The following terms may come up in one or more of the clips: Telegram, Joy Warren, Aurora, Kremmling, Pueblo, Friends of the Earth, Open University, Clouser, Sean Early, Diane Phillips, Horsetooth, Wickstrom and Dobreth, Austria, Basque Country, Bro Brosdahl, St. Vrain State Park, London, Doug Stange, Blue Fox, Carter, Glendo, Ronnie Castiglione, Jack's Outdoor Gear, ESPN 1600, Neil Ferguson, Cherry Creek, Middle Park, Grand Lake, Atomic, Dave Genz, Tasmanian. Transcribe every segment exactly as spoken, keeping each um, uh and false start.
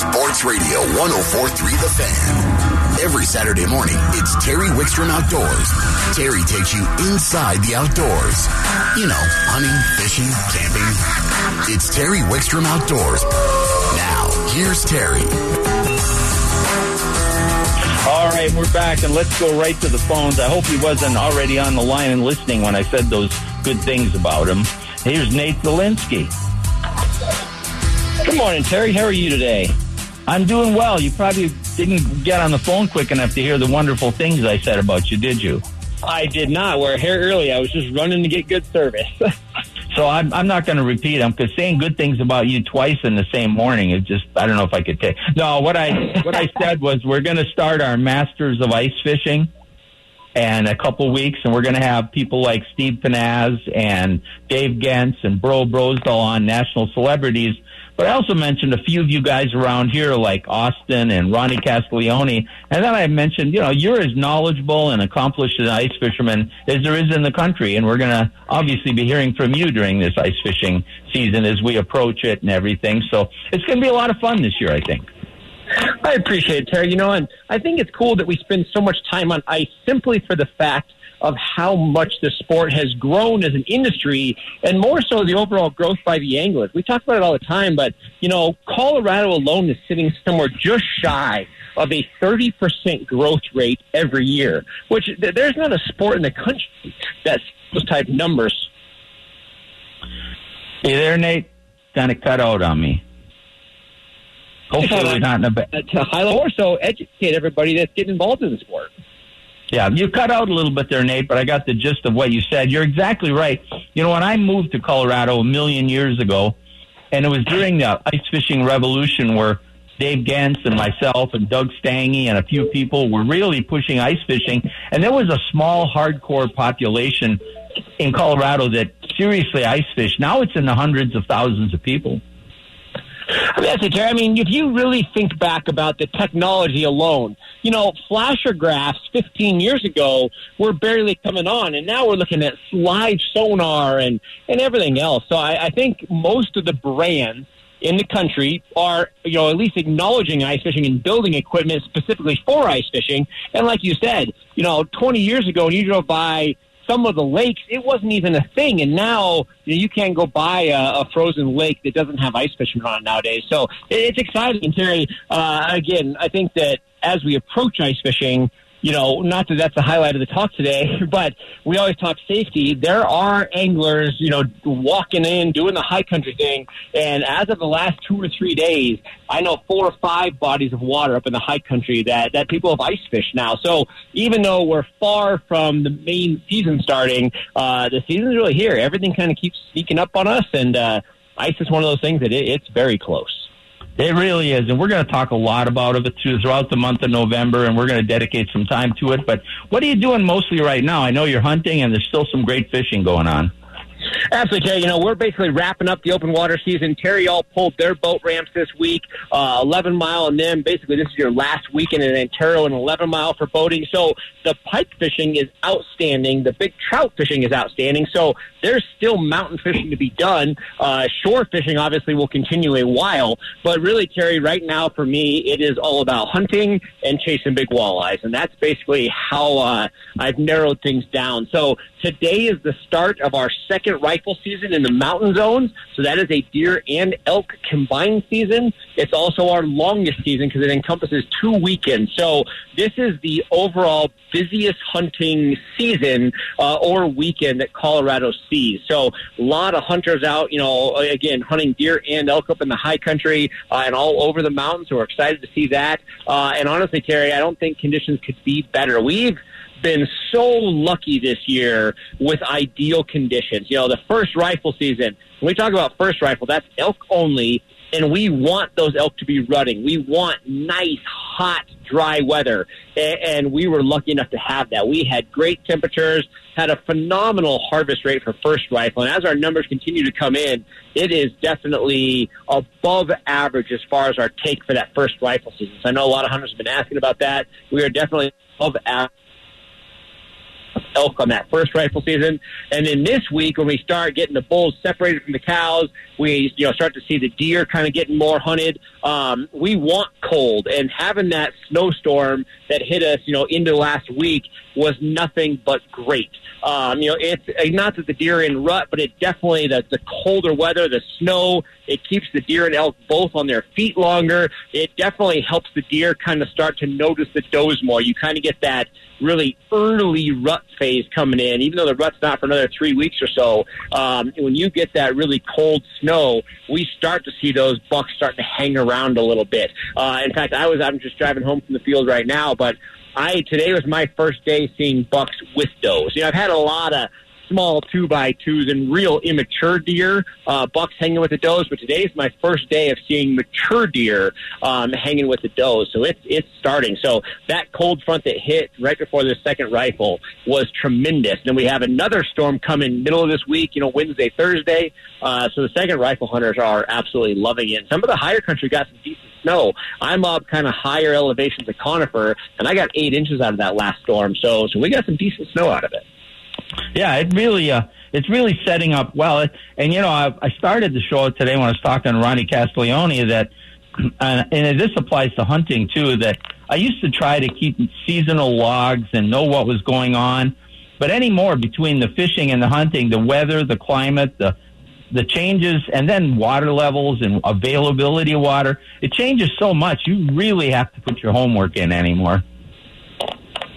Sports Radio one oh four point three The Fan. Every Saturday morning, it's Terry Wickstrom Outdoors. Terry takes you inside the outdoors. You know, hunting, fishing, camping. It's Terry Wickstrom Outdoors. Now, here's Terry. All right, we're back, and let's go right to the phones. I hope he wasn't already on the line and listening when I said those good things about him. Here's Nate Zelinski. Good morning, Terry. How are you today? I'm doing well. You probably didn't get on the phone quick enough to hear the wonderful things I said about you, did you? I did not. We're here early. I was just running to get good service. So I'm, I'm not going to repeat them because saying good things about you twice in the same morning is just, I don't know if I could take. No, what I what I said was we're going to start our Masters of Ice Fishing in a couple weeks, and we're going to have people like Steve Pennaz and Dave Genz and Bro Brosdahl on, national celebrities. But I also mentioned a few of you guys around here, like Austin and Ronnie Castiglione. And then I mentioned, you know, you're as knowledgeable and accomplished an ice fisherman as there is in the country. And we're going to obviously be hearing from you during this ice fishing season as we approach it and everything. So it's going to be a lot of fun this year, I think. I appreciate it, Terry. You know, and I think it's cool that we spend so much time on ice simply for the fact of how much the sport has grown as an industry, and more so the overall growth by the anglers. We talk about it all the time, but, you know, Colorado alone is sitting somewhere just shy of a thirty percent growth rate every year, which th- there's not a sport in the country that's those type numbers. You there, Nate? Kind of cut out on me. Hopefully we're not in a bad... To highlight or so educate everybody that's getting involved in the sport. Yeah, you cut out a little bit there, Nate, but I got the gist of what you said. You're exactly right. You know, when I moved to Colorado a million years ago, and it was during the ice fishing revolution where Dave Genz and myself and Doug Stange and a few people were really pushing ice fishing, and there was a small, hardcore population in Colorado that seriously ice fished. Now it's in the hundreds of thousands of people. I mean, that's it, Terry. I mean, if you really think back about the technology alone, you know, flashographs fifteen years ago were barely coming on, and now we're looking at slide sonar and, and everything else. So I, I think most of the brands in the country are, you know, at least acknowledging ice fishing and building equipment specifically for ice fishing. And like you said, you know, twenty years ago when you drove by some of the lakes, it wasn't even a thing. And now you know, you can't go buy a, a frozen lake that doesn't have ice fishermen on nowadays. So it, it's exciting, Terry. Uh, again, I think that as we approach ice fishing, you know, not that that's the highlight of the talk today, but we always talk safety. There are anglers, you know, walking in, doing the high country thing. And as of the last two or three days, I know four or five bodies of water up in the high country that, that people have ice fished now. So even though we're far from the main season starting, uh, the season's really here. Everything kind of keeps sneaking up on us. And uh, ice is one of those things that it, it's very close. It really is, and we're going to talk a lot about it throughout the month of November, and we're going to dedicate some time to it. But what are you doing mostly right now? I know you're hunting, and there's still some great fishing going on. Absolutely, Terry. You know, we're basically wrapping up the open water season. Terry all pulled their boat ramps this week, uh, eleven mile and then basically this is your last weekend in Antero and eleven mile for boating. So the pike fishing is outstanding. The big trout fishing is outstanding. So there's still mountain fishing to be done. Uh, shore fishing obviously will continue a while. But really, Terry, right now for me, it is all about hunting and chasing big walleyes. And that's basically how uh, I've narrowed things down. So today is the start of our second rifle season in the mountain zones, so that is a deer and elk combined season. It's also our longest season because it encompasses two weekends. So this is the overall busiest hunting season uh, or weekend that Colorado sees. So a lot of hunters out, you know, again, hunting deer and elk up in the high country uh, and all over the mountains. So we're excited to see that. Uh, and honestly, Terry, I don't think conditions could be better. We've been so lucky this year with ideal conditions. You know, the first rifle season, when we talk about first rifle, that's elk only, and we want those elk to be rutting. We want nice, hot, dry weather, and we were lucky enough to have that. We had great temperatures, had a phenomenal harvest rate for first rifle, and as our numbers continue to come in, it is definitely above average as far as our take for that first rifle season. So I know a lot of hunters have been asking about that. We are definitely above average. elk on that first rifle season. And then this week, when we start getting the bulls separated from the cows, we you know start to see the deer kind of getting more hunted. Um, we want cold, and having that snowstorm that hit us, you know, into last week was nothing but great. Um, you know, it's not that the deer are in rut, but it definitely the, the colder weather, the snow, it keeps the deer and elk both on their feet longer. It definitely helps the deer kind of start to notice the does more. You kind of get that really early rut phase coming in, even though the rut's not for another three weeks or so. Um, when you get that really cold snow, we start to see those bucks start to hang around a little bit. Uh, in fact, I was I'm just driving home from the field right now, but I today was my first day seeing bucks with does. You know, I've had a lot of small two-by-twos and real immature deer, uh, bucks hanging with the does, but today's my first day of seeing mature deer um, hanging with the does, so it's it's starting. So that cold front that hit right before the second rifle was tremendous. Then we have another storm coming middle of this week, you know, Wednesday, Thursday, uh, so the second rifle hunters are absolutely loving it. And some of the higher country got some decent snow. I'm up kind of higher elevations at Conifer, and I got eight inches out of that last storm, so so we got some decent snow out of it. Yeah, it really, uh, it's really setting up well. And, you know, I, I started the show today when I was talking to Ronnie Castiglione that, uh, and this applies to hunting too, that I used to try to keep seasonal logs and know what was going on. But anymore, between the fishing and the hunting, the weather, the climate, the the changes, and then water levels and availability of water, it changes so much. You really have to put your homework in anymore.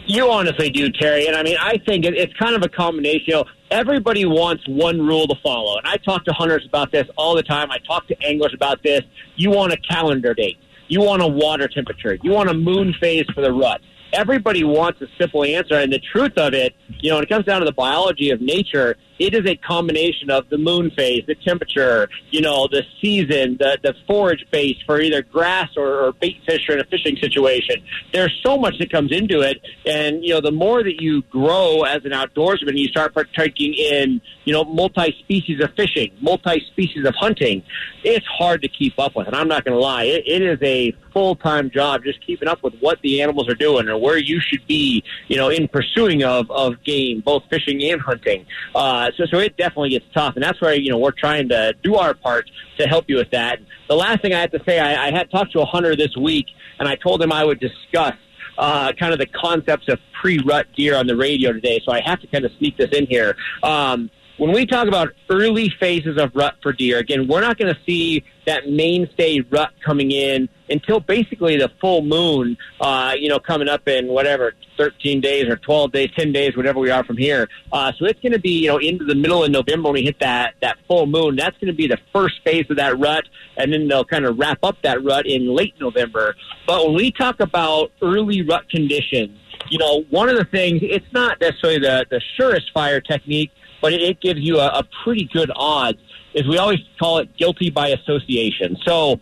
You honestly do, Terry. And I mean, I think it, it's kind of a combination. You know, everybody wants one rule to follow. And I talk to hunters about this all the time. I talk to anglers about this. You want a calendar date. You want a water temperature. You want a moon phase for the rut. Everybody wants a simple answer. And the truth of it, you know, when it comes down to the biology of nature, it is a combination of the moon phase, the temperature, you know, the season, the, the forage base for either grass or, or bait fish or in a fishing situation. There's so much that comes into it. And, you know, the more that you grow as an outdoorsman, you start partaking in, you know, multi-species of fishing, multi-species of hunting. It's hard to keep up with. And I'm not going to lie, it, it is a full-time job just keeping up with what the animals are doing or where you should be, you know, in pursuing of, of game, both fishing and hunting. Uh, Uh, so, so it definitely gets tough, and that's where, you know, we're trying to do our part to help you with that. The last thing I have to say, I, I had talked to a hunter this week, and I told him I would discuss uh, kind of the concepts of pre-rut deer on the radio today, so I have to kind of sneak this in here. Um, when we talk about early phases of rut for deer, again, we're not going to see that mainstay rut coming in until basically the full moon, uh, you know, coming up in whatever, thirteen days or twelve days, ten days, whatever we are from here. Uh, so it's going to be, you know, into the middle of November when we hit that, that full moon. That's going to be the first phase of that rut, and then they'll kind of wrap up that rut in late November. But when we talk about early rut conditions, you know, one of the things, it's not necessarily the, the surest fire technique, but it, it gives you a, a pretty good odds, is we always call it guilty by association. So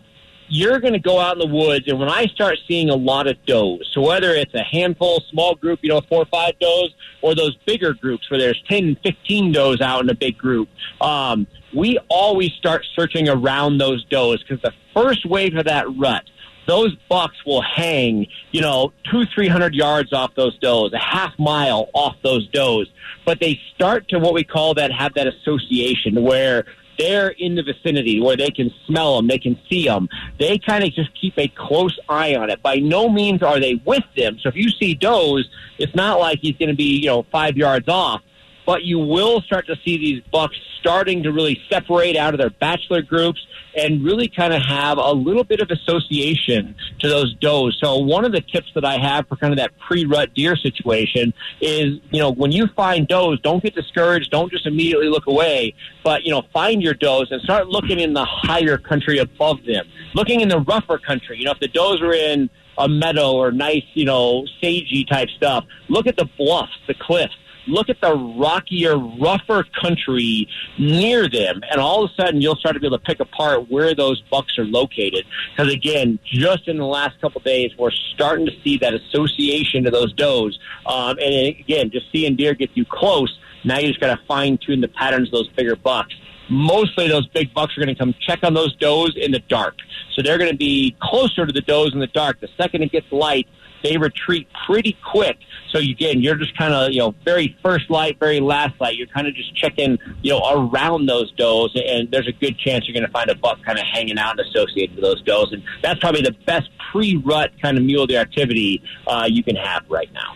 you're going to go out in the woods, and when I start seeing a lot of does, so whether it's a handful, small group, you know, four or five does, or those bigger groups where there's ten, fifteen does out in a big group, um, we always start searching around those does, because the first wave of that rut, those bucks will hang, you know, two, three hundred yards off those does, a half mile off those does. But they start to what we call that, have that association where they're in the vicinity, where they can smell them, they can see them. They kind of just keep a close eye on it. By no means are they with them. So if you see does, it's not like he's going to be, you know, five yards off. But you will start to see these bucks starting to really separate out of their bachelor groups and really kind of have a little bit of association to those does. So one of the tips that I have for kind of that pre-rut deer situation is, you know, when you find does, don't get discouraged. Don't just immediately look away. But, you know, find your does and start looking in the higher country above them, looking in the rougher country. You know, if the does are in a meadow or nice, you know, sagey type stuff, look at the bluffs, the cliffs. Look at the rockier, rougher country near them, and all of a sudden you'll start to be able to pick apart where those bucks are located. Because, again, just in the last couple of days, we're starting to see that association to those does. Um, and, again, just seeing deer get you close, now you just got to fine-tune the patterns of those bigger bucks. Mostly those big bucks are going to come check on those does in the dark. So they're going to be closer to the does in the dark. The second it gets light, they retreat pretty quick. So again, you're just kind of, you know, very first light, very last light. You're kind of just checking, you know, around those does, and there's a good chance you're going to find a buck kind of hanging out and associated with those does. And that's probably the best pre-rut kind of mule deer activity uh, you can have right now.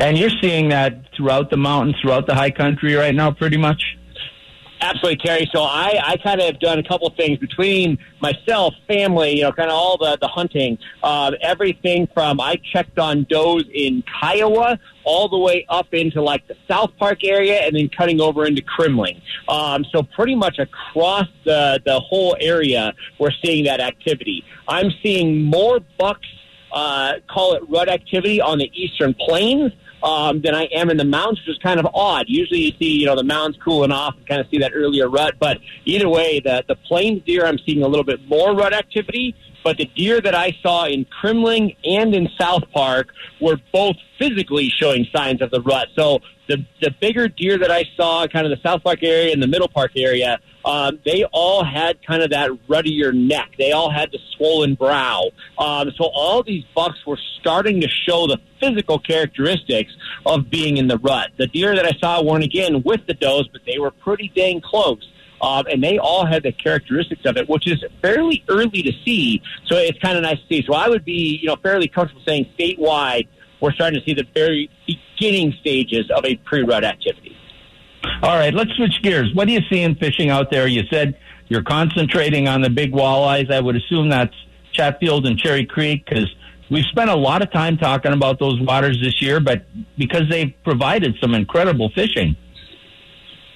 And you're seeing that throughout the mountains, throughout the high country right now, pretty much? Absolutely, Terry. So I, I kind of have done a couple things between myself, family, you know, kind of all the, the hunting, uh, everything from I checked on does in Kiowa all the way up into like the South Park area and then cutting over into Kremmling. Um, so pretty much across the, the whole area, we're seeing that activity. I'm seeing more bucks, uh, call it rut activity on the Eastern Plains Um, than I am in the mountains, which is kind of odd. Usually you see, you know, the mountains cooling off and kind of see that earlier rut. But either way, the, the plains deer, I'm seeing a little bit more rut activity. But the deer that I saw in Kremmling and in South Park were both physically showing signs of the rut. So the the bigger deer that I saw, kind of the South Park area and the Middle Park area, um, they all had kind of that ruddier neck. They all had the swollen brow. Um, so all these bucks were starting to show the physical characteristics of being in the rut. The deer that I saw weren't again with the does, but they were pretty dang close. Um, and they all had the characteristics of it, which is fairly early to see. So it's kind of nice to see. So I would be, you know, fairly comfortable saying statewide, we're starting to see the very beginning stages of a pre-rut activity. All right, let's switch gears. What are you seeing fishing out there? You said you're concentrating on the big walleyes. I would assume that's Chatfield and Cherry Creek because we've spent a lot of time talking about those waters this year, but because they've provided some incredible fishing.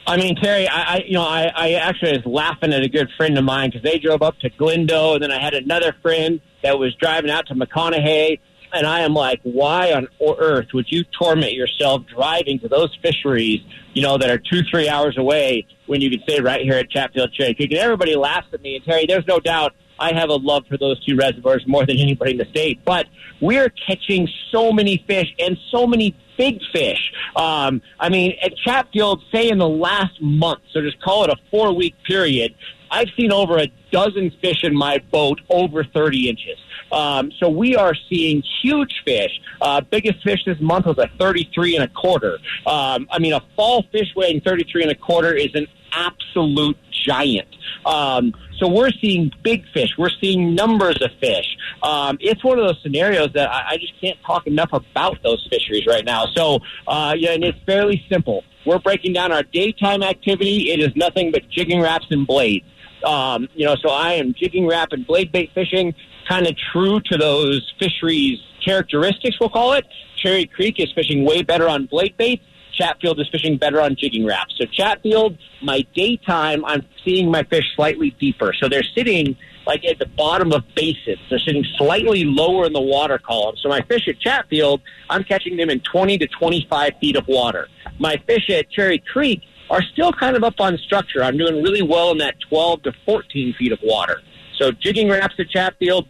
I mean, Terry, I, I you know, I, I actually was laughing at a good friend of mine because they drove up to Glendo, and then I had another friend that was driving out to McConaughey, and I am like, why on earth would you torment yourself driving to those fisheries, you know, that are two, three hours away when you can stay right here at Chatfield Cherry Creek? And everybody laughs at me, and Terry, there's no doubt I have a love for those two reservoirs more than anybody in the state, but we're catching so many fish and so many big fish. Um, I mean, at Chatfield, say in the last month, so just call it a four-week period, I've seen over a dozen fish in my boat over thirty inches. Um, so we are seeing huge fish. Uh, biggest fish this month was a thirty-three and a quarter. Um, I mean, a fall fish weighing thirty-three and a quarter is an absolute giant. Um, so we're seeing big fish. We're seeing numbers of fish. Um, it's one of those scenarios that I, I just can't talk enough about those fisheries right now. So, uh, yeah, and it's fairly simple. We're breaking down our daytime activity. It is nothing but jigging wraps and blades. Um, you know, so I am jigging wrap and blade bait fishing, kind of true to those fisheries characteristics, we'll call it. Cherry Creek is fishing way better on blade baits. Chatfield is fishing better on jigging wraps. So Chatfield, my daytime, I'm seeing my fish slightly deeper. So they're sitting like at the bottom of basins. They're sitting slightly lower in the water column. So my fish at Chatfield, I'm catching them in twenty to twenty-five feet of water. My fish at Cherry Creek are still kind of up on structure. I'm doing really well in that twelve to fourteen feet of water. So jigging wraps at Chatfield.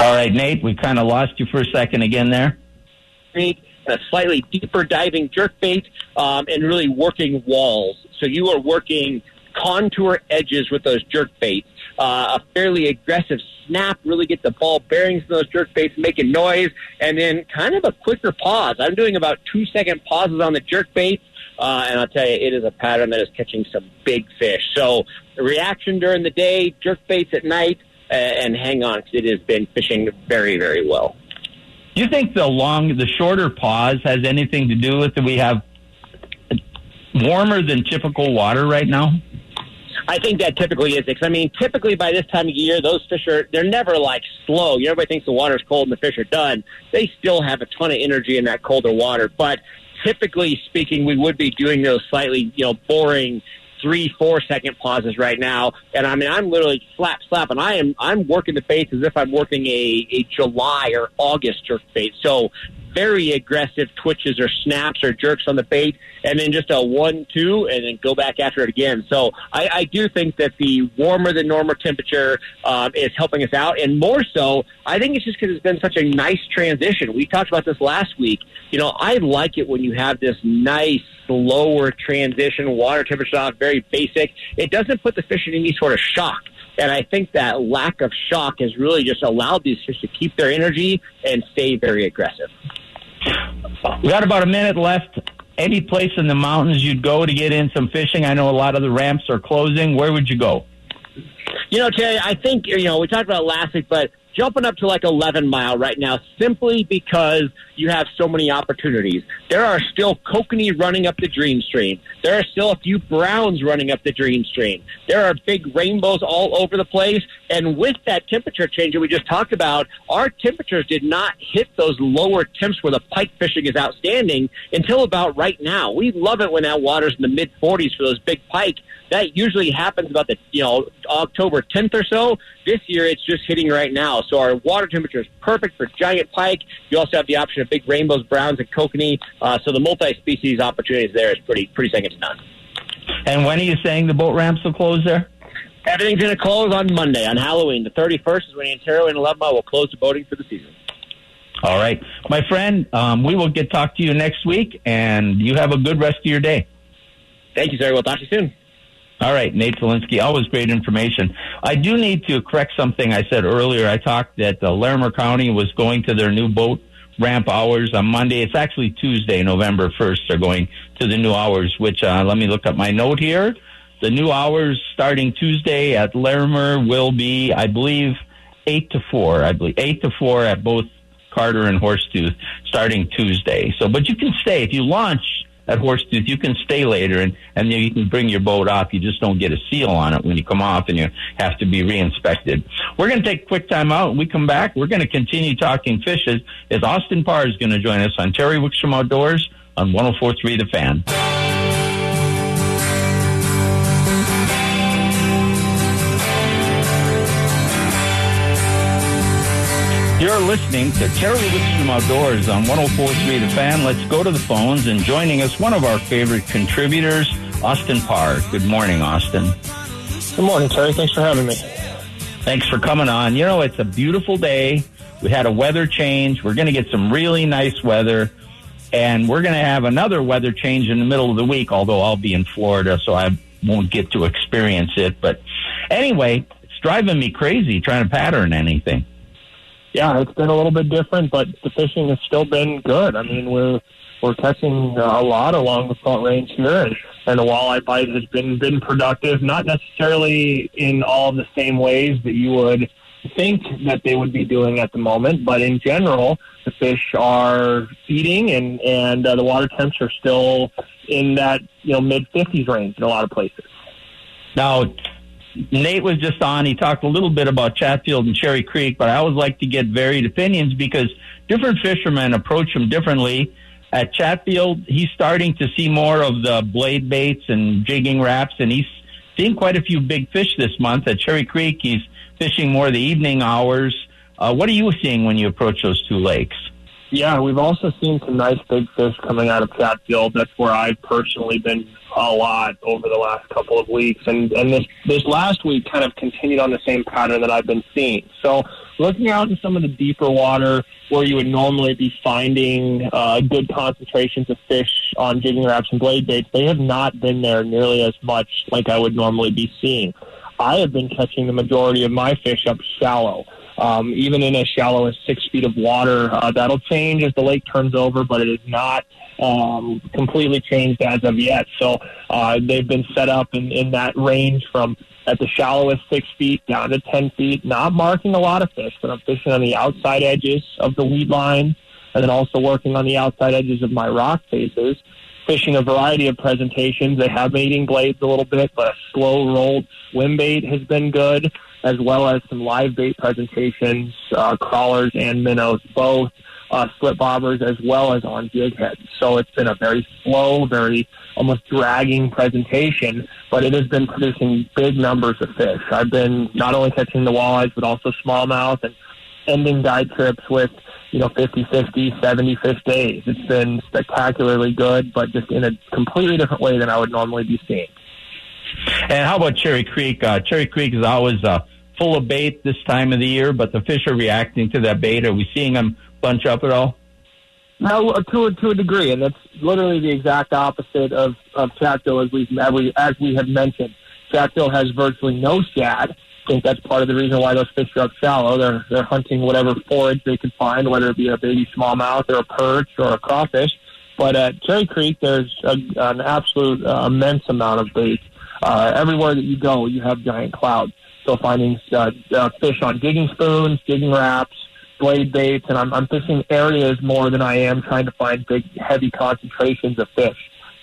All right, Nate, we kind of lost you for a second again there. A slightly deeper diving jerkbait um, and really working walls. So you are working contour edges with those jerkbaits. Uh, a fairly aggressive snap, really get the ball bearings in those jerkbaits, making noise, and then kind of a quicker pause. I'm doing about two-second pauses on the jerkbaits, uh, and I'll tell you, it is a pattern that is catching some big fish. So the reaction during the day, jerkbaits at night, uh, and hang on, because it has been fishing very, very well. Do you think the long, the shorter pause has anything to do with that we have warmer than typical water right now? I think that typically is it. Because, I mean, typically by this time of year, those fish are, they're never, like, slow. You know, everybody thinks the water's cold and the fish are done. They still have a ton of energy in that colder water. But typically speaking, we would be doing those slightly, you know, boring three, four-second pauses right now. And, I mean, I'm literally slap, slap. And I am, I'm working the baits as if I'm working a, a July or August jerk bait. So very aggressive twitches or snaps or jerks on the bait, and then just a one, two, and then go back after it again. So I, I do think that the warmer than normal temperature um, is helping us out, and more so, I think it's just because it's been such a nice transition. We talked about this last week. You know, I like it when you have this nice, slower transition, water temperature off, very basic. It doesn't put the fish in any sort of shock. And I think that lack of shock has really just allowed these fish to keep their energy and stay very aggressive. We got about a minute left. Any place in the mountains you'd go to get in some fishing? I know a lot of the ramps are closing. Where would you go? You know, Terry, I think, you know, we talked about it last week, but jumping up to like eleven mile right now simply because you have so many opportunities. There are still kokanee running up the Dream Stream. There are still a few browns running up the Dream Stream. There are big rainbows all over the place. And with that temperature change that we just talked about, our temperatures did not hit those lower temps where the pike fishing is outstanding until about right now. We love it when that water's in the mid forties for those big pike. That usually happens about the, you know, October tenth or so. This year it's just hitting right now. So our water temperature is perfect for giant pike. You also have the option of big rainbows, browns, and kokanee. Uh, so the multi-species opportunities there is pretty pretty second to none. And when are you saying the boat ramps will close there? Everything's going to close on Monday, on Halloween. The thirty-first is when Ontario and eleven mile will close the boating for the season. All right. My friend, um, we will get talk to you next week, and you have a good rest of your day. Thank you, sir. We'll talk to you soon. All right, Nate Zelinski, always great information. I do need to correct something I said earlier. I talked that uh, Larimer County was going to their new boat ramp hours on Monday. It's actually Tuesday, November first. They're going to the new hours, which uh, let me look up my note here. The new hours starting Tuesday at Larimer will be, I believe, eight to four. I believe eight to four at both Carter and Horsetooth starting Tuesday. So, but you can stay. If you launch at Horsetooth, you can stay later, and, and then you can bring your boat off. You just don't get a seal on it when you come off, and you have to be reinspected. We're going to take a quick time out. When we come back, we're going to continue talking fishes, as Austin Parr is going to join us on Terry Wickstrom Outdoors on one oh four point three The Fan. You're listening to Terry Wickstrom Outdoors on one oh four point three The Fan. Let's go to the phones, and joining us, one of our favorite contributors, Austin Parr. Good morning, Austin. Good morning, Terry. Thanks for having me. Thanks for coming on. You know, it's a beautiful day. We had a weather change. We're going to get some really nice weather, and we're going to have another weather change in the middle of the week, although I'll be in Florida, so I won't get to experience it. But anyway, it's driving me crazy trying to pattern anything. Yeah, it's been a little bit different, but the fishing has still been good. I mean, we're we're catching a lot along the Front Range here, and, and the walleye bite has been been productive. Not necessarily in all the same ways that you would think that they would be doing at the moment, but in general, the fish are feeding, and and uh, the water temps are still in that you know mid fifties range in a lot of places. Now, Nate was just on. He talked a little bit about Chatfield and Cherry Creek, but I always like to get varied opinions because different fishermen approach them differently. At Chatfield, he's starting to see more of the blade baits and jigging wraps, and he's seen quite a few big fish this month. At Cherry Creek, he's fishing more the evening hours. Uh, what are you seeing when you approach those two lakes? Yeah, we've also seen some nice big fish coming out of Chatfield. That's where I've personally been a lot over the last couple of weeks. And, and this, this last week kind of continued on the same pattern that I've been seeing. So looking out in some of the deeper water where you would normally be finding uh, good concentrations of fish on jigging wraps and blade baits, they have not been there nearly as much like I would normally be seeing. I have been catching the majority of my fish up shallow. Um, even in as shallow as six feet of water, uh, that'll change as the lake turns over, but it is not um, completely changed as of yet. So uh, they've been set up in, in that range from at the shallowest six feet down to ten feet, not marking a lot of fish, but I'm fishing on the outside edges of the weed line and then also working on the outside edges of my rock faces, fishing a variety of presentations. They have been eating blades a little bit, but a slow-rolled swim bait has been good, as well as some live bait presentations, uh, crawlers and minnows, both uh, slip bobbers as well as on jig heads. So it's been a very slow, very almost dragging presentation, but it has been producing big numbers of fish. I've been not only catching the walleyes, but also smallmouth and ending guide trips with, you know, fifty-fifty, seventy-fish days. It's been spectacularly good, but just in a completely different way than I would normally be seeing. And how about Cherry Creek? Uh, Cherry Creek is always uh, full of bait this time of the year, but the fish are reacting to that bait. Are we seeing them bunch up at all? No, to a, to a degree, and that's literally the exact opposite of, of Chatfield, as, as we as we have mentioned. Chatfield has virtually no shad, think that's part of the reason why those fish are up shallow. They're they're hunting whatever forage they can find, whether it be a baby smallmouth or a perch or a crawfish. But at Cherry Creek, there's a, an absolute uh, immense amount of bait. Uh, everywhere that you go, you have giant clouds. So finding uh, uh, fish on digging spoons, digging wraps, blade baits, and I'm, I'm fishing areas more than I am trying to find big, heavy concentrations of fish.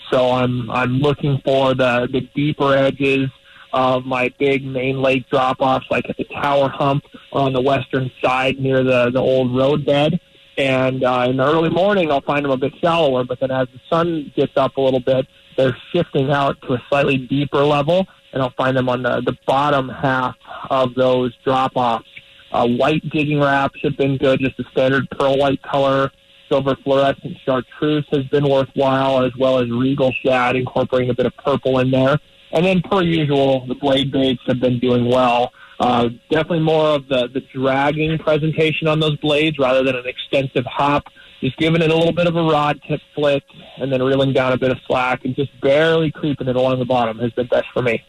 So I'm I'm looking for the, the deeper edges of my big main lake drop-offs, like at the Tower Hump or on the western side near the, the old roadbed. And uh, in the early morning, I'll find them a bit shallower, but then as the sun gets up a little bit, they're shifting out to a slightly deeper level, and I'll find them on the, the bottom half of those drop-offs. Uh, white digging wraps have been good, just a standard pearl white color. Silver fluorescent chartreuse has been worthwhile, as well as regal shad, incorporating a bit of purple in there. And then, per usual, the blade baits have been doing well. Uh, definitely more of the, the dragging presentation on those blades rather than an extensive hop. Just giving it a little bit of a rod tip flick and then reeling down a bit of slack and just barely creeping it along the bottom has been best for me.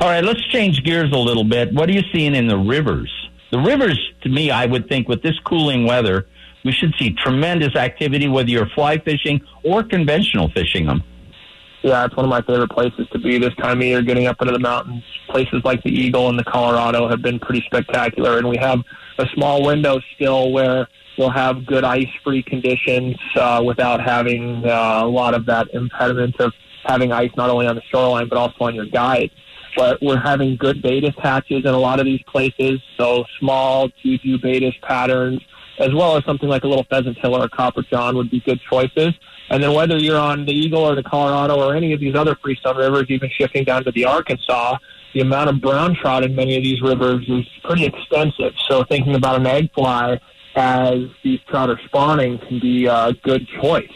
All right, let's change gears a little bit. What are you seeing in the rivers? The rivers, to me, I would think with this cooling weather, we should see tremendous activity, whether you're fly fishing or conventional fishing them. Yeah, it's one of my favorite places to be this time of year, getting up into the mountains. Places like the Eagle and the Colorado have been pretty spectacular, and we have a small window still where we'll have good ice-free conditions uh, without having uh, a lot of that impediment of having ice not only on the shoreline but also on your guide. But we're having good baitas hatches in a lot of these places, so small juju baitas patterns, as well as something like a little pheasant tail or a copper john would be good choices. And then whether you're on the Eagle or the Colorado or any of these other freestone rivers, even shifting down to the Arkansas, the amount of brown trout in many of these rivers is pretty extensive. So thinking about an egg fly as these trout are spawning can be a good choice.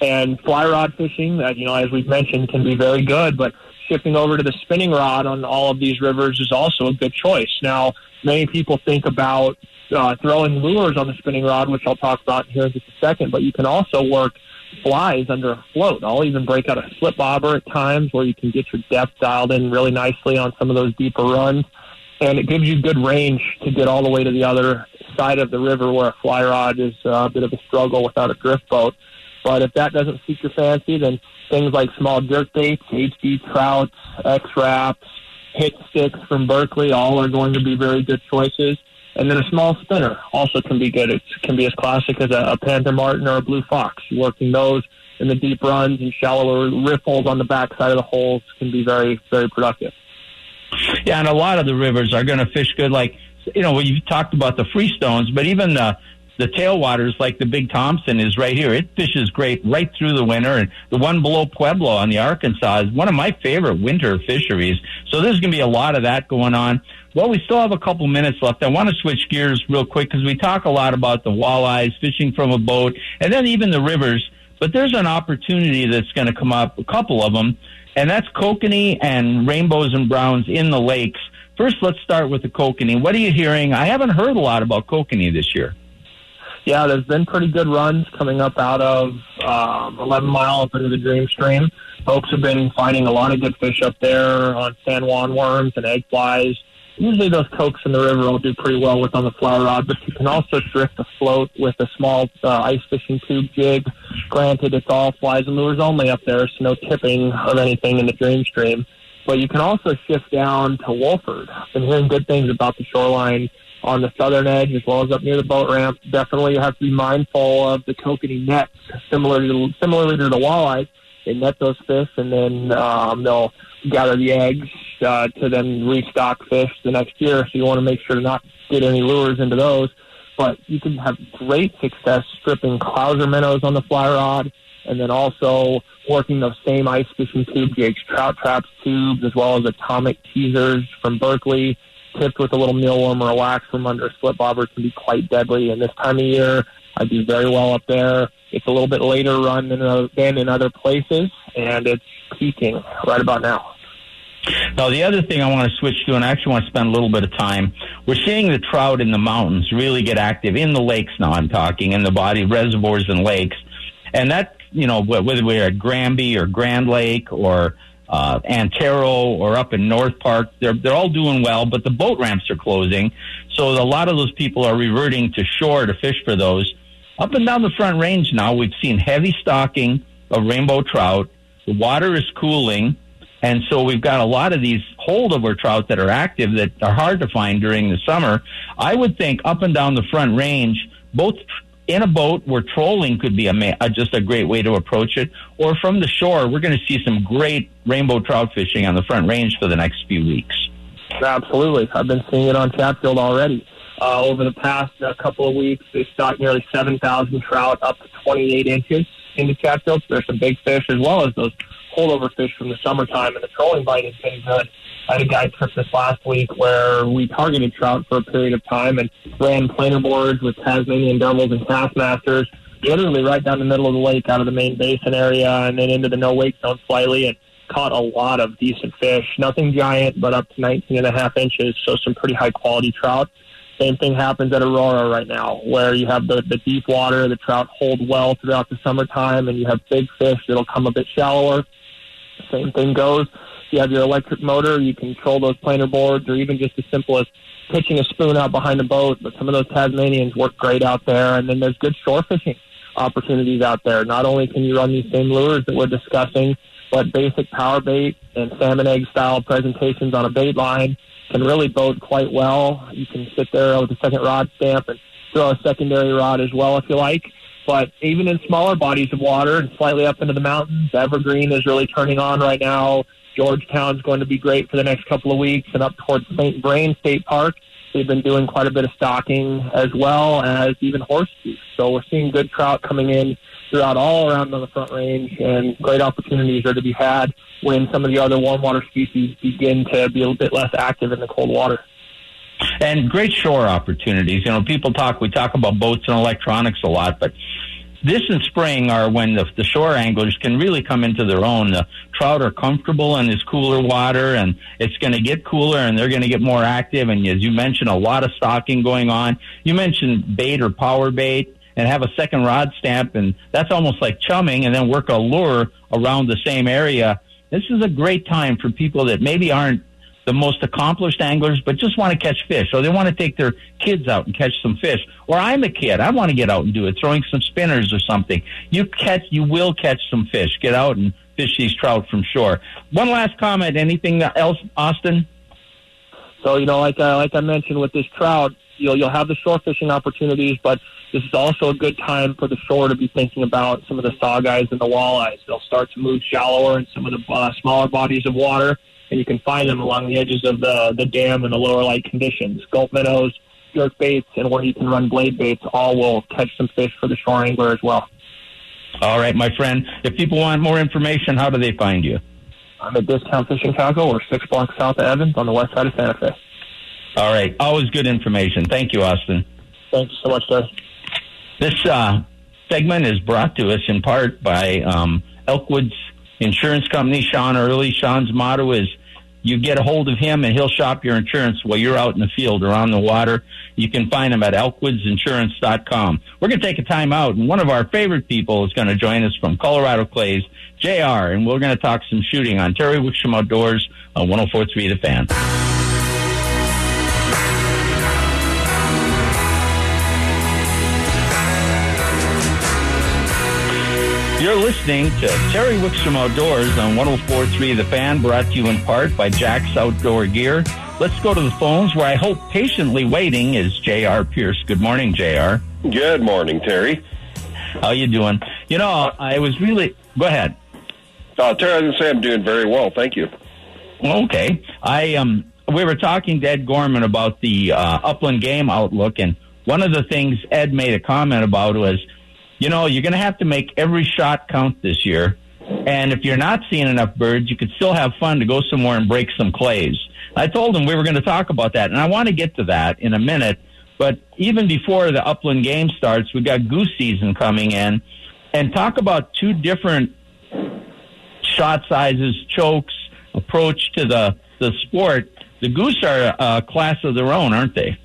And fly rod fishing, you know, as we've mentioned, can be very good, but shifting over to the spinning rod on all of these rivers is also a good choice. Now, many people think about uh, throwing lures on the spinning rod, which I'll talk about here in just a second, but you can also work flies under a float. I'll even break out a slip bobber at times where you can get your depth dialed in really nicely on some of those deeper runs, and it gives you good range to get all the way to the other side of the river where a fly rod is a bit of a struggle without a drift boat. But if that doesn't suit your fancy, then things like small jerk baits, H D trouts, X-wraps, hit sticks from Berkeley, all are going to be very good choices. And then a small spinner also can be good. It can be as classic as a, a Panther Martin or a Blue Fox. Working those in the deep runs and shallower riffles on the backside of the holes can be very, very productive. Yeah, and a lot of the rivers are going to fish good. Like, you know, you've talked about the freestones, but even the The tailwaters, like the Big Thompson, is right here. It fishes great right through the winter. And the one below Pueblo on the Arkansas is one of my favorite winter fisheries. So there's going to be a lot of that going on. Well, we still have a couple minutes left. I want to switch gears real quick because we talk a lot about the walleyes, fishing from a boat, and then even the rivers. But there's an opportunity that's going to come up, a couple of them, and that's kokanee and rainbows and browns in the lakes. First, let's start with the kokanee. What are you hearing? I haven't heard a lot about kokanee this year. Yeah, there's been pretty good runs coming up out of um, eleven mile up into the Dream Stream. Folks have been finding a lot of good fish up there on San Juan worms and egg flies. Usually those cokes in the river will do pretty well with on the fly rod, but you can also drift a float with a small uh, ice fishing tube jig. Granted, it's all flies and lures only up there, so no tipping of anything in the Dream Stream. But you can also shift down to Wolford. I've been hearing good things about the shoreline on the southern edge, as well as up near the boat ramp. Definitely you have to be mindful of the kokanee nets. Similar to, similarly to the walleye, they net those fish, and then um, they'll gather the eggs uh, to then restock fish the next year, so you want to make sure to not get any lures into those. But you can have great success stripping clouser minnows on the fly rod, and then also working those same ice fishing tube jigs, trout traps tubes, as well as atomic teasers from Berkeley, tipped with a little mealworm or a wax from under a slip bobber can be quite deadly. And this time of year, I do very well up there. It's a little bit later run than, uh, than in other places, and it's peaking right about now. Now, the other thing I want to switch to, and I actually want to spend a little bit of time, we're seeing the trout in the mountains really get active, in the lakes now I'm talking, in the body, reservoirs and lakes. And that, you know, whether we're at Granby or Grand Lake or uh, Antero or up in North Park. They're, they're all doing well, but the boat ramps are closing. So a lot of those people are reverting to shore to fish for those. Up and down the Front Range now, we've seen heavy stocking of rainbow trout. The water is cooling, and so we've got a lot of these holdover trout that are active that are hard to find during the summer. I would think up and down the Front Range, both in a boat where trolling could be a, a, just a great way to approach it, or from the shore, we're going to see some great rainbow trout fishing on the Front Range for the next few weeks. Absolutely. I've been seeing it on Chatfield already. Uh, over the past uh, couple of weeks, they stocked nearly seven thousand trout up to twenty-eight inches into Chatfield. So there's some big fish as well as those holdover fish from the summertime, and the trolling bite has been good. I had a guy trip this last week where we targeted trout for a period of time and ran planer boards with Tasmanian doubles and castmasters, literally right down the middle of the lake out of the main basin area and then into the no-wake zone slightly, and caught a lot of decent fish. Nothing giant, but up to nineteen and a half inches, so some pretty high-quality trout. Same thing happens at Aurora right now, where you have the, the deep water, the trout hold well throughout the summertime, and you have big fish that'll come a bit shallower. Same thing goes. You have your electric motor, you control those planer boards, or even just as simple as pitching a spoon out behind the boat. But some of those Tasmanians work great out there, and then there's good shore fishing opportunities out there. Not only can you run these same lures that we're discussing, but basic power bait and salmon egg style presentations on a bait line can really bode quite well. You can sit there with a second rod stamp and throw a secondary rod as well if you like. But even in smaller bodies of water and slightly up into the mountains, Evergreen is really turning on right now. Georgetown's going to be great for the next couple of weeks, and up towards Saint Vrain State Park, they've been doing quite a bit of stocking, as well as even Horsetooth. So we're seeing good trout coming in throughout all around on the Front Range, and great opportunities are to be had when some of the other warm water species begin to be a bit less active in the cold water. And great shore opportunities. You know, people talk, we talk about boats and electronics a lot, but this and spring are when the, the shore anglers can really come into their own. The trout are comfortable in this cooler water, and it's going to get cooler, and they're going to get more active. And as you mentioned, a lot of stocking going on. You mentioned bait or power bait, and have a second rod stamp, and that's almost like chumming, and then work a lure around the same area. This is a great time for people that maybe aren't the most accomplished anglers, but just want to catch fish. So they want to take their kids out and catch some fish. Or I'm a kid, I want to get out and do it, throwing some spinners or something. You catch, you will catch some fish. Get out and fish these trout from shore. One last comment. Anything else, Austin? So, you know, like I, like I mentioned with this trout, you'll you'll have the shore fishing opportunities, but this is also a good time for the shore to be thinking about some of the sawguys and the walleyes. They'll start to move shallower in some of the uh, smaller bodies of water, and you can find them along the edges of the, the dam in the lower light conditions. Gulf minnows, jerk baits, and where you can run blade baits, all will catch some fish for the shore angler as well. All right, my friend. If people want more information, how do they find you? I'm at Discount Fishing Taco. We're six blocks south of Evans on the west side of Santa Fe. All right. Always good information. Thank you, Austin. Thanks so much, sir. This uh, segment is brought to us in part by um, Elkwood's Insurance Company, Sean Early. Sean's motto is, you get a hold of him and he'll shop your insurance while you're out in the field or on the water. You can find him at elkwoods insurance dot com. We're going to take a time out, and one of our favorite people is going to join us from Colorado Clays, J R, and we're going to talk some shooting on Terry Wickstrom Outdoors on one oh four point three The Fan. You're listening to Terry Wickstrom Outdoors on one oh four point three The Fan, brought to you in part by Jack's Outdoor Gear. Let's go to the phones, where I hope patiently waiting is J R. Pierce. Good morning, J R. Good morning, Terry. How you doing? You know, I was really... Go ahead. Uh, Terry, I was going to say I'm doing very well. Thank you. Okay. I um, we were talking to Ed Gorman about the uh, upland game outlook, and one of the things Ed made a comment about was, you know, you're going to have to make every shot count this year. And if you're not seeing enough birds, you could still have fun to go somewhere and break some clays. I told him we were going to talk about that, and I want to get to that in a minute. But even before the upland game starts, we've got goose season coming in. And talk about two different shot sizes, chokes, approach to the, the sport. The goose are a class of their own, aren't they?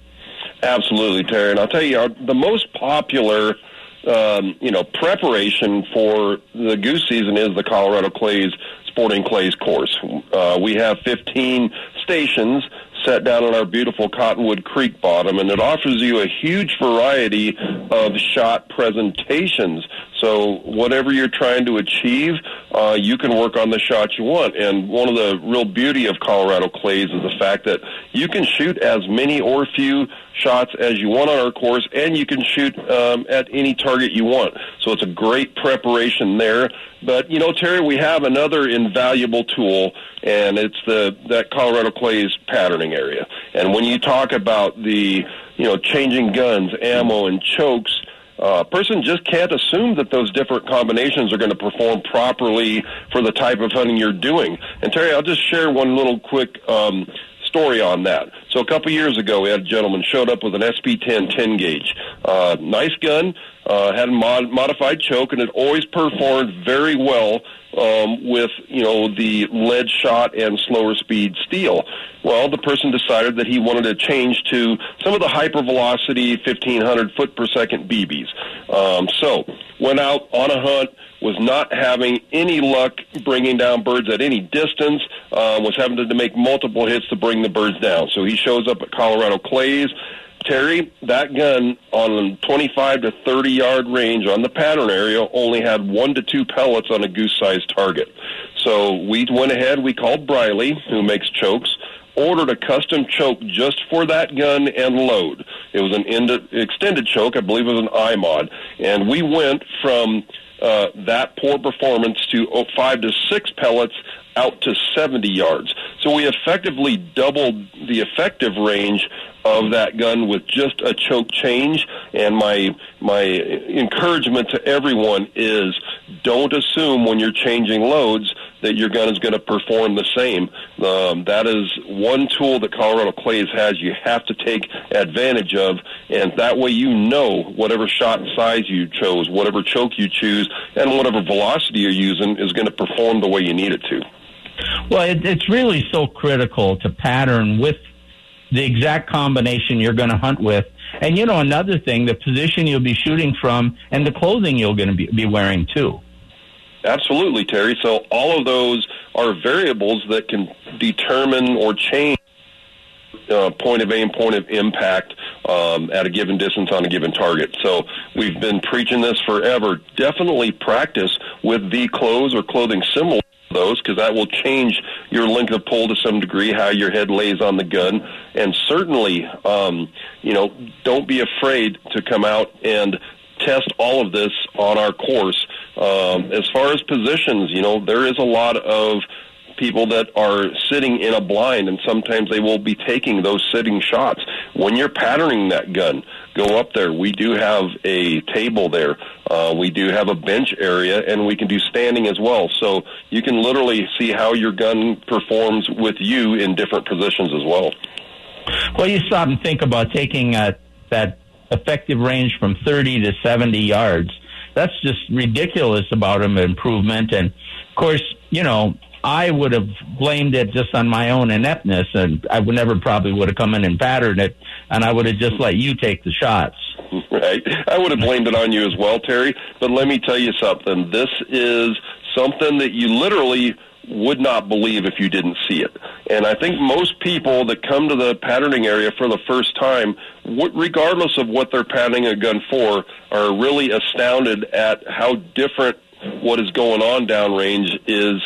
Absolutely, Terry. And I'll tell you, the most popular... Um, you know, preparation for the goose season is the Colorado Clays Sporting Clays course. Uh, we have fifteen stations set down on our beautiful Cottonwood Creek bottom, and it offers you a huge variety of shot presentations. So whatever you're trying to achieve, uh, you can work on the shot you want. And one of the real beauty of Colorado Clays is the fact that you can shoot as many or few shots as you want on our course, and you can shoot um, at any target you want. So it's a great preparation there. But, you know, Terry, we have another invaluable tool, and it's the that Colorado Clays patterning area. And when you talk about the, you know, changing guns, ammo, and chokes, a uh, person just can't assume that those different combinations are going to perform properly for the type of hunting you're doing. And, Terry, I'll just share one little quick um, story on that. So a couple years ago, we had a gentleman showed up with an S P ten ten gauge. Uh, nice gun, uh, had a mod- modified choke, and it always performed very well um, with, you know, the lead shot and slower speed steel. Well, the person decided that he wanted to change to some of the hypervelocity fifteen hundred foot per second B Bs. Um, so went out on a hunt, was not having any luck bringing down birds at any distance, uh, was having to make multiple hits to bring the birds down. So he shows up at Colorado Clays. Terry, that gun on twenty-five to thirty yard range on the pattern area only had one to two pellets on a goose-sized target. So we went ahead, we called Briley, who makes chokes, ordered a custom choke just for that gun and load. It was an end- extended choke, I believe it was an I mod, and we went from uh, that poor performance to oh, five to six pellets out to seventy yards. So we effectively doubled the effective range of that gun with just a choke change. And my my encouragement to everyone is don't assume when you're changing loads that your gun is going to perform the same. Um, that is one tool that Colorado Clays has you have to take advantage of, and that way you know whatever shot size you chose, whatever choke you choose, and whatever velocity you're using is going to perform the way you need it to. Well, it, it's really so critical to pattern with the exact combination you're going to hunt with. And, you know, another thing, the position you'll be shooting from and the clothing you're going to be, be wearing, too. Absolutely, Terry. So all of those are variables that can determine or change uh, point of aim, point of impact um, at a given distance on a given target. So we've been preaching this forever. Definitely practice with the clothes or clothing similar to those, because that will change your length of pull to some degree, how your head lays on the gun. And certainly, um, you know, don't be afraid to come out and test all of this on our course. Um, as far as positions, you know, there is a lot of people that are sitting in a blind, and sometimes they will be taking those sitting shots. When you're patterning that gun, go up there. We do have a table there. Uh, we do have a bench area, and we can do standing as well. So you can literally see how your gun performs with you in different positions as well. Well, you stop and think about taking uh, that effective range from thirty to seventy yards. That's just ridiculous about an improvement. And, of course, you know, I would have blamed it just on my own ineptness, and I would never probably would have come in and patterned it, and I would have just let you take the shots. Right. I would have blamed it on you as well, Terry. But let me tell you something. This is something that you literally would not believe if you didn't see it. And I think most people that come to the patterning area for the first time, regardless of what they're patterning a gun for, are really astounded at how different what is going on downrange is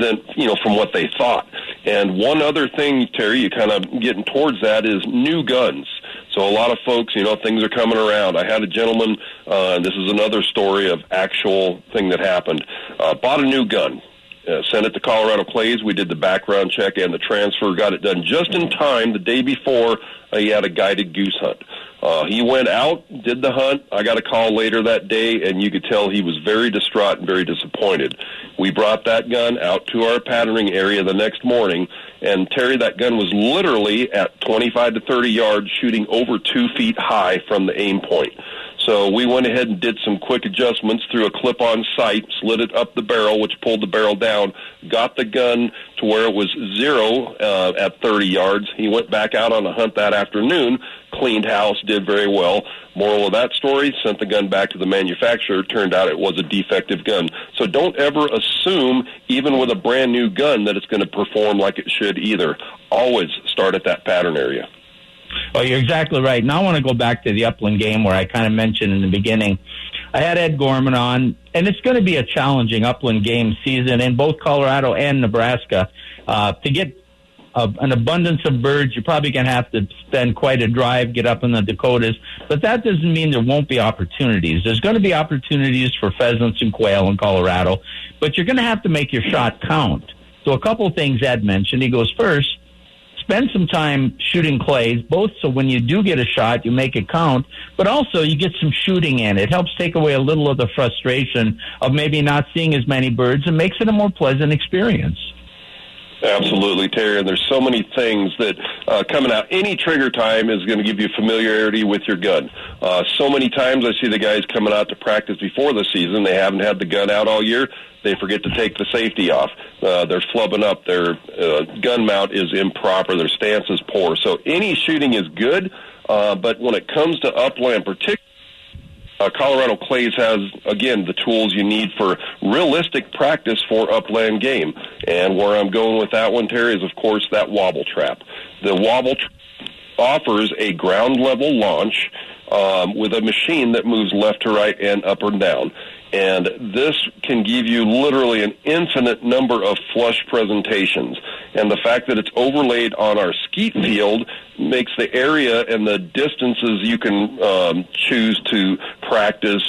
than, you know, from what they thought. And one other thing, Terry, you kind of getting towards that is new guns. So a lot of folks, you know, things are coming around. I had a gentleman, uh, and this is another story of actual thing that happened, uh, bought a new gun. Uh, sent it to Colorado Clays. We did the background check and the transfer. Got it done just in time. The day before, uh, he had a guided goose hunt. Uh, he went out, did the hunt. I got a call later that day, and you could tell he was very distraught and very disappointed. We brought that gun out to our patterning area the next morning, and Terry, that gun was literally at twenty-five to thirty yards, shooting over two feet high from the aim point. So we went ahead and did some quick adjustments, threw a clip-on sight, slid it up the barrel, which pulled the barrel down, got the gun to where it was zero uh, at thirty yards. He went back out on a hunt that afternoon, cleaned house, did very well. Moral of that story, sent the gun back to the manufacturer. Turned out it was a defective gun. So don't ever assume, even with a brand-new gun, that it's going to perform like it should either. Always start at that pattern area. Oh, you're exactly right. Now I want to go back to the Upland game where I kind of mentioned in the beginning. I had Ed Gorman on, and it's going to be a challenging Upland game season in both Colorado and Nebraska. Uh, to get a, an abundance of birds, you're probably going to have to spend quite a drive, get up in the Dakotas. But that doesn't mean there won't be opportunities. There's going to be opportunities for pheasants and quail in Colorado, but you're going to have to make your shot count. So a couple things Ed mentioned. He goes, first, spend some time shooting clays, both so when you do get a shot, you make it count, but also you get some shooting in. It helps take away a little of the frustration of maybe not seeing as many birds and makes it a more pleasant experience. Absolutely, Terry, and there's so many things that uh, coming out. Any trigger time is going to give you familiarity with your gun. Uh, so many times I see the guys coming out to practice before the season. They haven't had the gun out all year. They forget to take the safety off. Uh, they're flubbing up. Their uh, gun mount is improper. Their stance is poor. So any shooting is good, uh, but when it comes to upland particularly, Uh, Colorado Clays has, again, the tools you need for realistic practice for upland game. And where I'm going with that one, Terry, is, of course, that wobble trap. The wobble trap offers a ground-level launch um, with a machine that moves left to right and up or down. And this can give you literally an infinite number of flush presentations. And the fact that it's overlaid on our skeet field makes the area and the distances you can um, choose to practice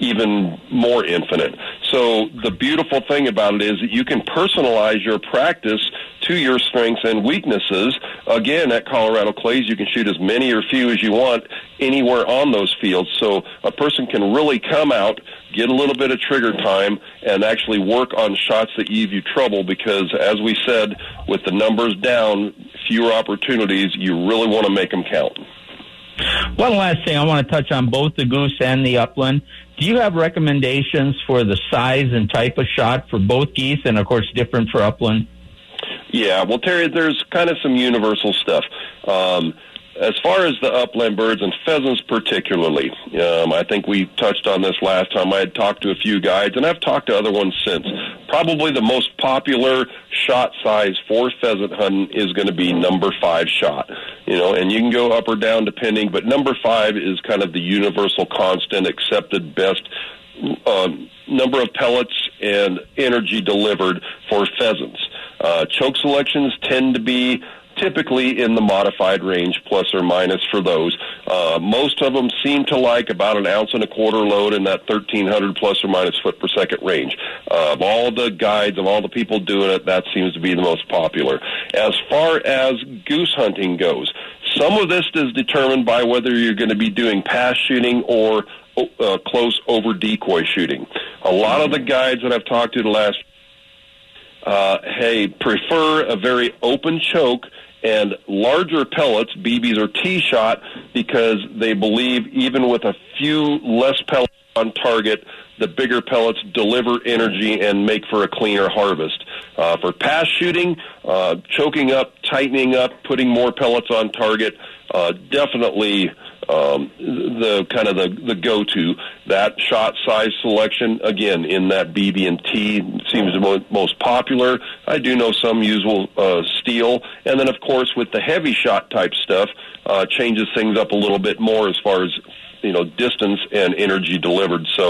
even more infinite. So the beautiful thing about it is that you can personalize your practice to your strengths and weaknesses. Again, at Colorado Clays, you can shoot as many or few as you want anywhere on those fields. So a person can really come out, get a little bit of trigger time, and actually work on shots that give you trouble because, as we said, with the numbers down, fewer opportunities, you really want to make them count. One last thing, I want to touch on both the goose and the upland. Do you have recommendations for the size and type of shot for both geese and, of course, different for upland? Yeah, well, Terry, there's kind of some universal stuff. Um, as far as the upland birds and pheasants particularly, um, I think we touched on this last time. I had talked to a few guys, and I've talked to other ones since. Probably the most popular shot size for pheasant hunting is going to be number five shot. You know, and you can go up or down depending, but number five is kind of the universal constant, accepted best um, number of pellets and energy delivered for pheasants. Uh, choke selections tend to be typically in the modified range, plus or minus for those. Uh, most of them seem to like about an ounce and a quarter load in that thirteen hundred plus or minus foot per second range. Uh, of all the guides, of all the people doing it, that seems to be the most popular. As far as goose hunting goes, some of this is determined by whether you're going to be doing pass shooting or uh, close over decoy shooting. A lot of the guides that I've talked to the last Uh, hey, prefer a very open choke and larger pellets, B Bs or T-shot, because they believe even with a few less pellets on target, the bigger pellets deliver energy and make for a cleaner harvest. Uh, for pass shooting, uh, choking up, tightening up, putting more pellets on target, uh, definitely um, the kind of the, the go-to. That shot size selection, again, in that B B and T seems the most popular. I do know some use uh, steel. And then, of course, with the heavy shot type stuff, uh, changes things up a little bit more as far as, you know, distance and energy delivered. So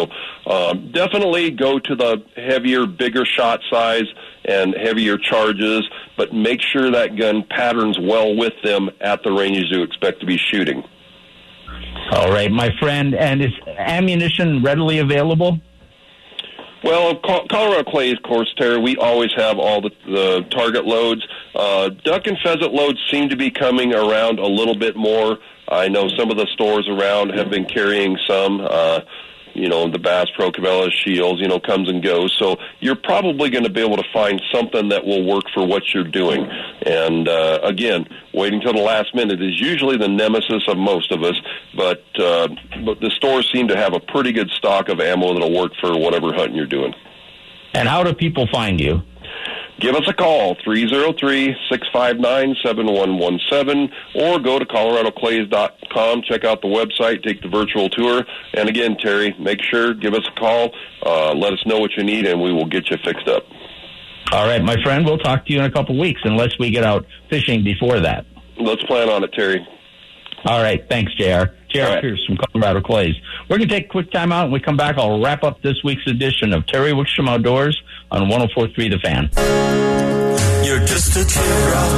um, definitely go to the heavier, bigger shot size and heavier charges, but make sure that gun patterns well with them at the ranges you expect to be shooting. All right, my friend. And is ammunition readily available? Well, Colorado Clay, of course, Terry, we always have all the, the target loads. Uh, duck and pheasant loads seem to be coming around a little bit more. I know some of the stores around have been carrying some. Uh, you know, the Bass Pro, Cabela's, Shields, you know, comes and goes. So you're probably going to be able to find something that will work for what you're doing. And, uh, again, waiting till the last minute is usually the nemesis of most of us. But, uh, but the stores seem to have a pretty good stock of ammo that will work for whatever hunting you're doing. And how do people find you? Give us a call, three oh three, six five nine, seven one one seven, or go to colorado clays dot com, check out the website, take the virtual tour. And again, Terry, make sure, give us a call, uh, let us know what you need, and we will get you fixed up. All right, my friend, we'll talk to you in a couple weeks, unless we get out fishing before that. Let's plan on it, Terry. All right, thanks, J R. J R Pierce from Colorado Clays. We're going to take a quick time out, and when we come back, I'll wrap up this week's edition of Terry Wickstrom Outdoors on one oh four point three The Fan. You're just a teardrop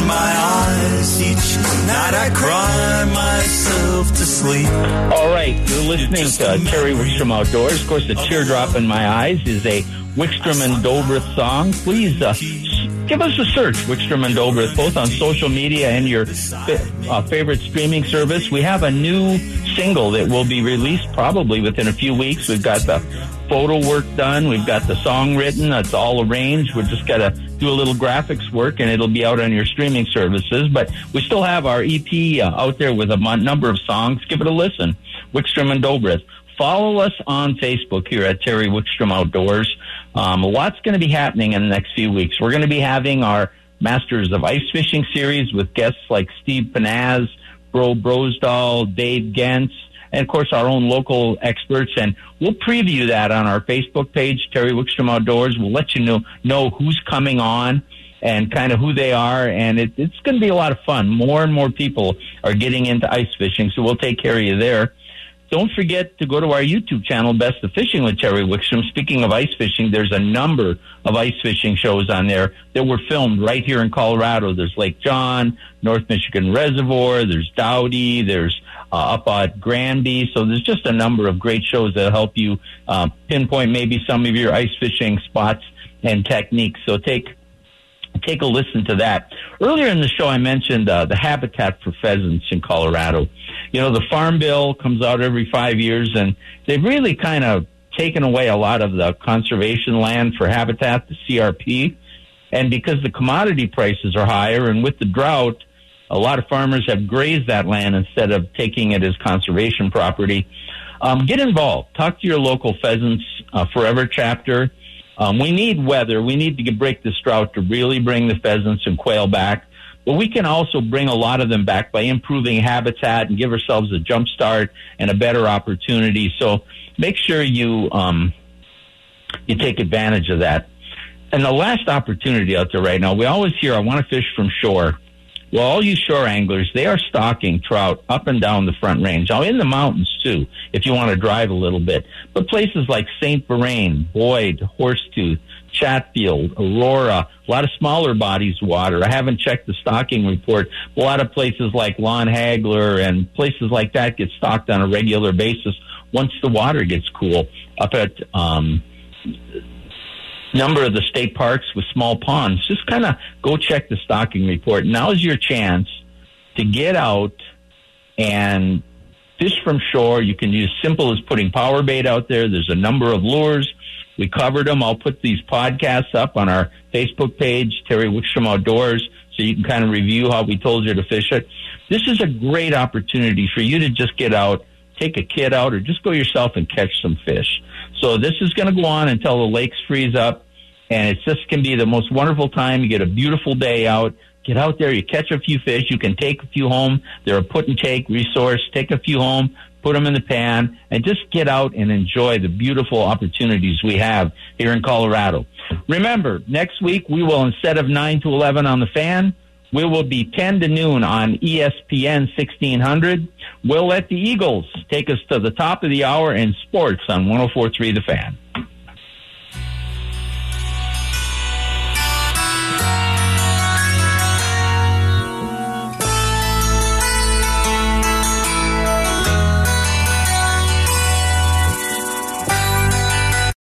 in my eyes. Each night I cry myself to sleep. All right, you're listening you're to Terry Wickstrom Outdoors. Of course, the teardrop in my eyes is a Wickstrom and Dobreth song. Please uh, give us a search, Wickstrom and Dobreth, both on social media and your uh, favorite streaming service. We have a new single that will be released probably within a few weeks. We've got the photo work done. We've got the song written. It's all arranged. We've just got to do a little graphics work, and it'll be out on your streaming services. But we still have our E P uh, out there with a m- number of songs. Give it a listen, Wickstrom and Dobreth. Follow us on Facebook here at Terry Wickstrom Outdoors. Um, a lot's going to be happening in the next few weeks. We're going to be having our Masters of Ice Fishing series with guests like Steve Pennaz, Bro Brosdahl, Dave Genz, and, of course, our own local experts. And we'll preview that on our Facebook page, Terry Wickstrom Outdoors. We'll let you know, know who's coming on and kind of who they are. And it, it's going to be a lot of fun. More and more people are getting into ice fishing, so we'll take care of you there. Don't forget to go to our YouTube channel, Best of Fishing with Terry Wickstrom. Speaking of ice fishing, there's a number of ice fishing shows on there that were filmed right here in Colorado. There's Lake John, North Michigan Reservoir, there's Dowdy, there's uh, up at Granby. So there's just a number of great shows that help you uh, pinpoint maybe some of your ice fishing spots and techniques. So take take a listen to that. Earlier in the show, I mentioned uh, the habitat for pheasants in Colorado. You know, the Farm Bill comes out every five years, and they've really kind of taken away a lot of the conservation land for habitat, the C R P. And because the commodity prices are higher, and with the drought, a lot of farmers have grazed that land instead of taking it as conservation property. Um, get involved. Talk to your local Pheasants uh, Forever chapter. Um, we need weather. We need to get, break this drought to really bring the pheasants and quail back. But we can also bring a lot of them back by improving habitat and give ourselves a jump start and a better opportunity. So make sure you um, you take advantage of that. And the last opportunity out there right now, we always hear, I want to fish from shore. Well, all you shore anglers, they are stocking trout up and down the Front Range. Now, in the mountains, too, if you want to drive a little bit. But places like Saint Vrain, Boyd, Horsetooth, Chatfield, Aurora, a lot of smaller bodies of water. I haven't checked the stocking report. A lot of places like Lon Hagler and places like that get stocked on a regular basis once the water gets cool. Up at um number of the state parks with small ponds, just kind of go check the stocking report. Now is your chance to get out and fish from shore. You can use simple as putting power bait out there. There's a number of lures. We covered them. I'll put these podcasts up on our Facebook page, Terry Wickstrom Outdoors, so you can kind of review how we told you to fish it. This is a great opportunity for you to just get out, take a kid out, or just go yourself and catch some fish. So this is going to go on until the lakes freeze up, and it's just can be the most wonderful time. You get a beautiful day out. Get out there. You catch a few fish. You can take a few home. They're a put-and-take resource. Take a few home, put them in the pan, and just get out and enjoy the beautiful opportunities we have here in Colorado. Remember, next week we will, instead of nine to eleven on The Fan, we will be ten to noon on E S P N sixteen hundred. We'll let the Eagles take us to the top of the hour in sports on one oh four point three The Fan.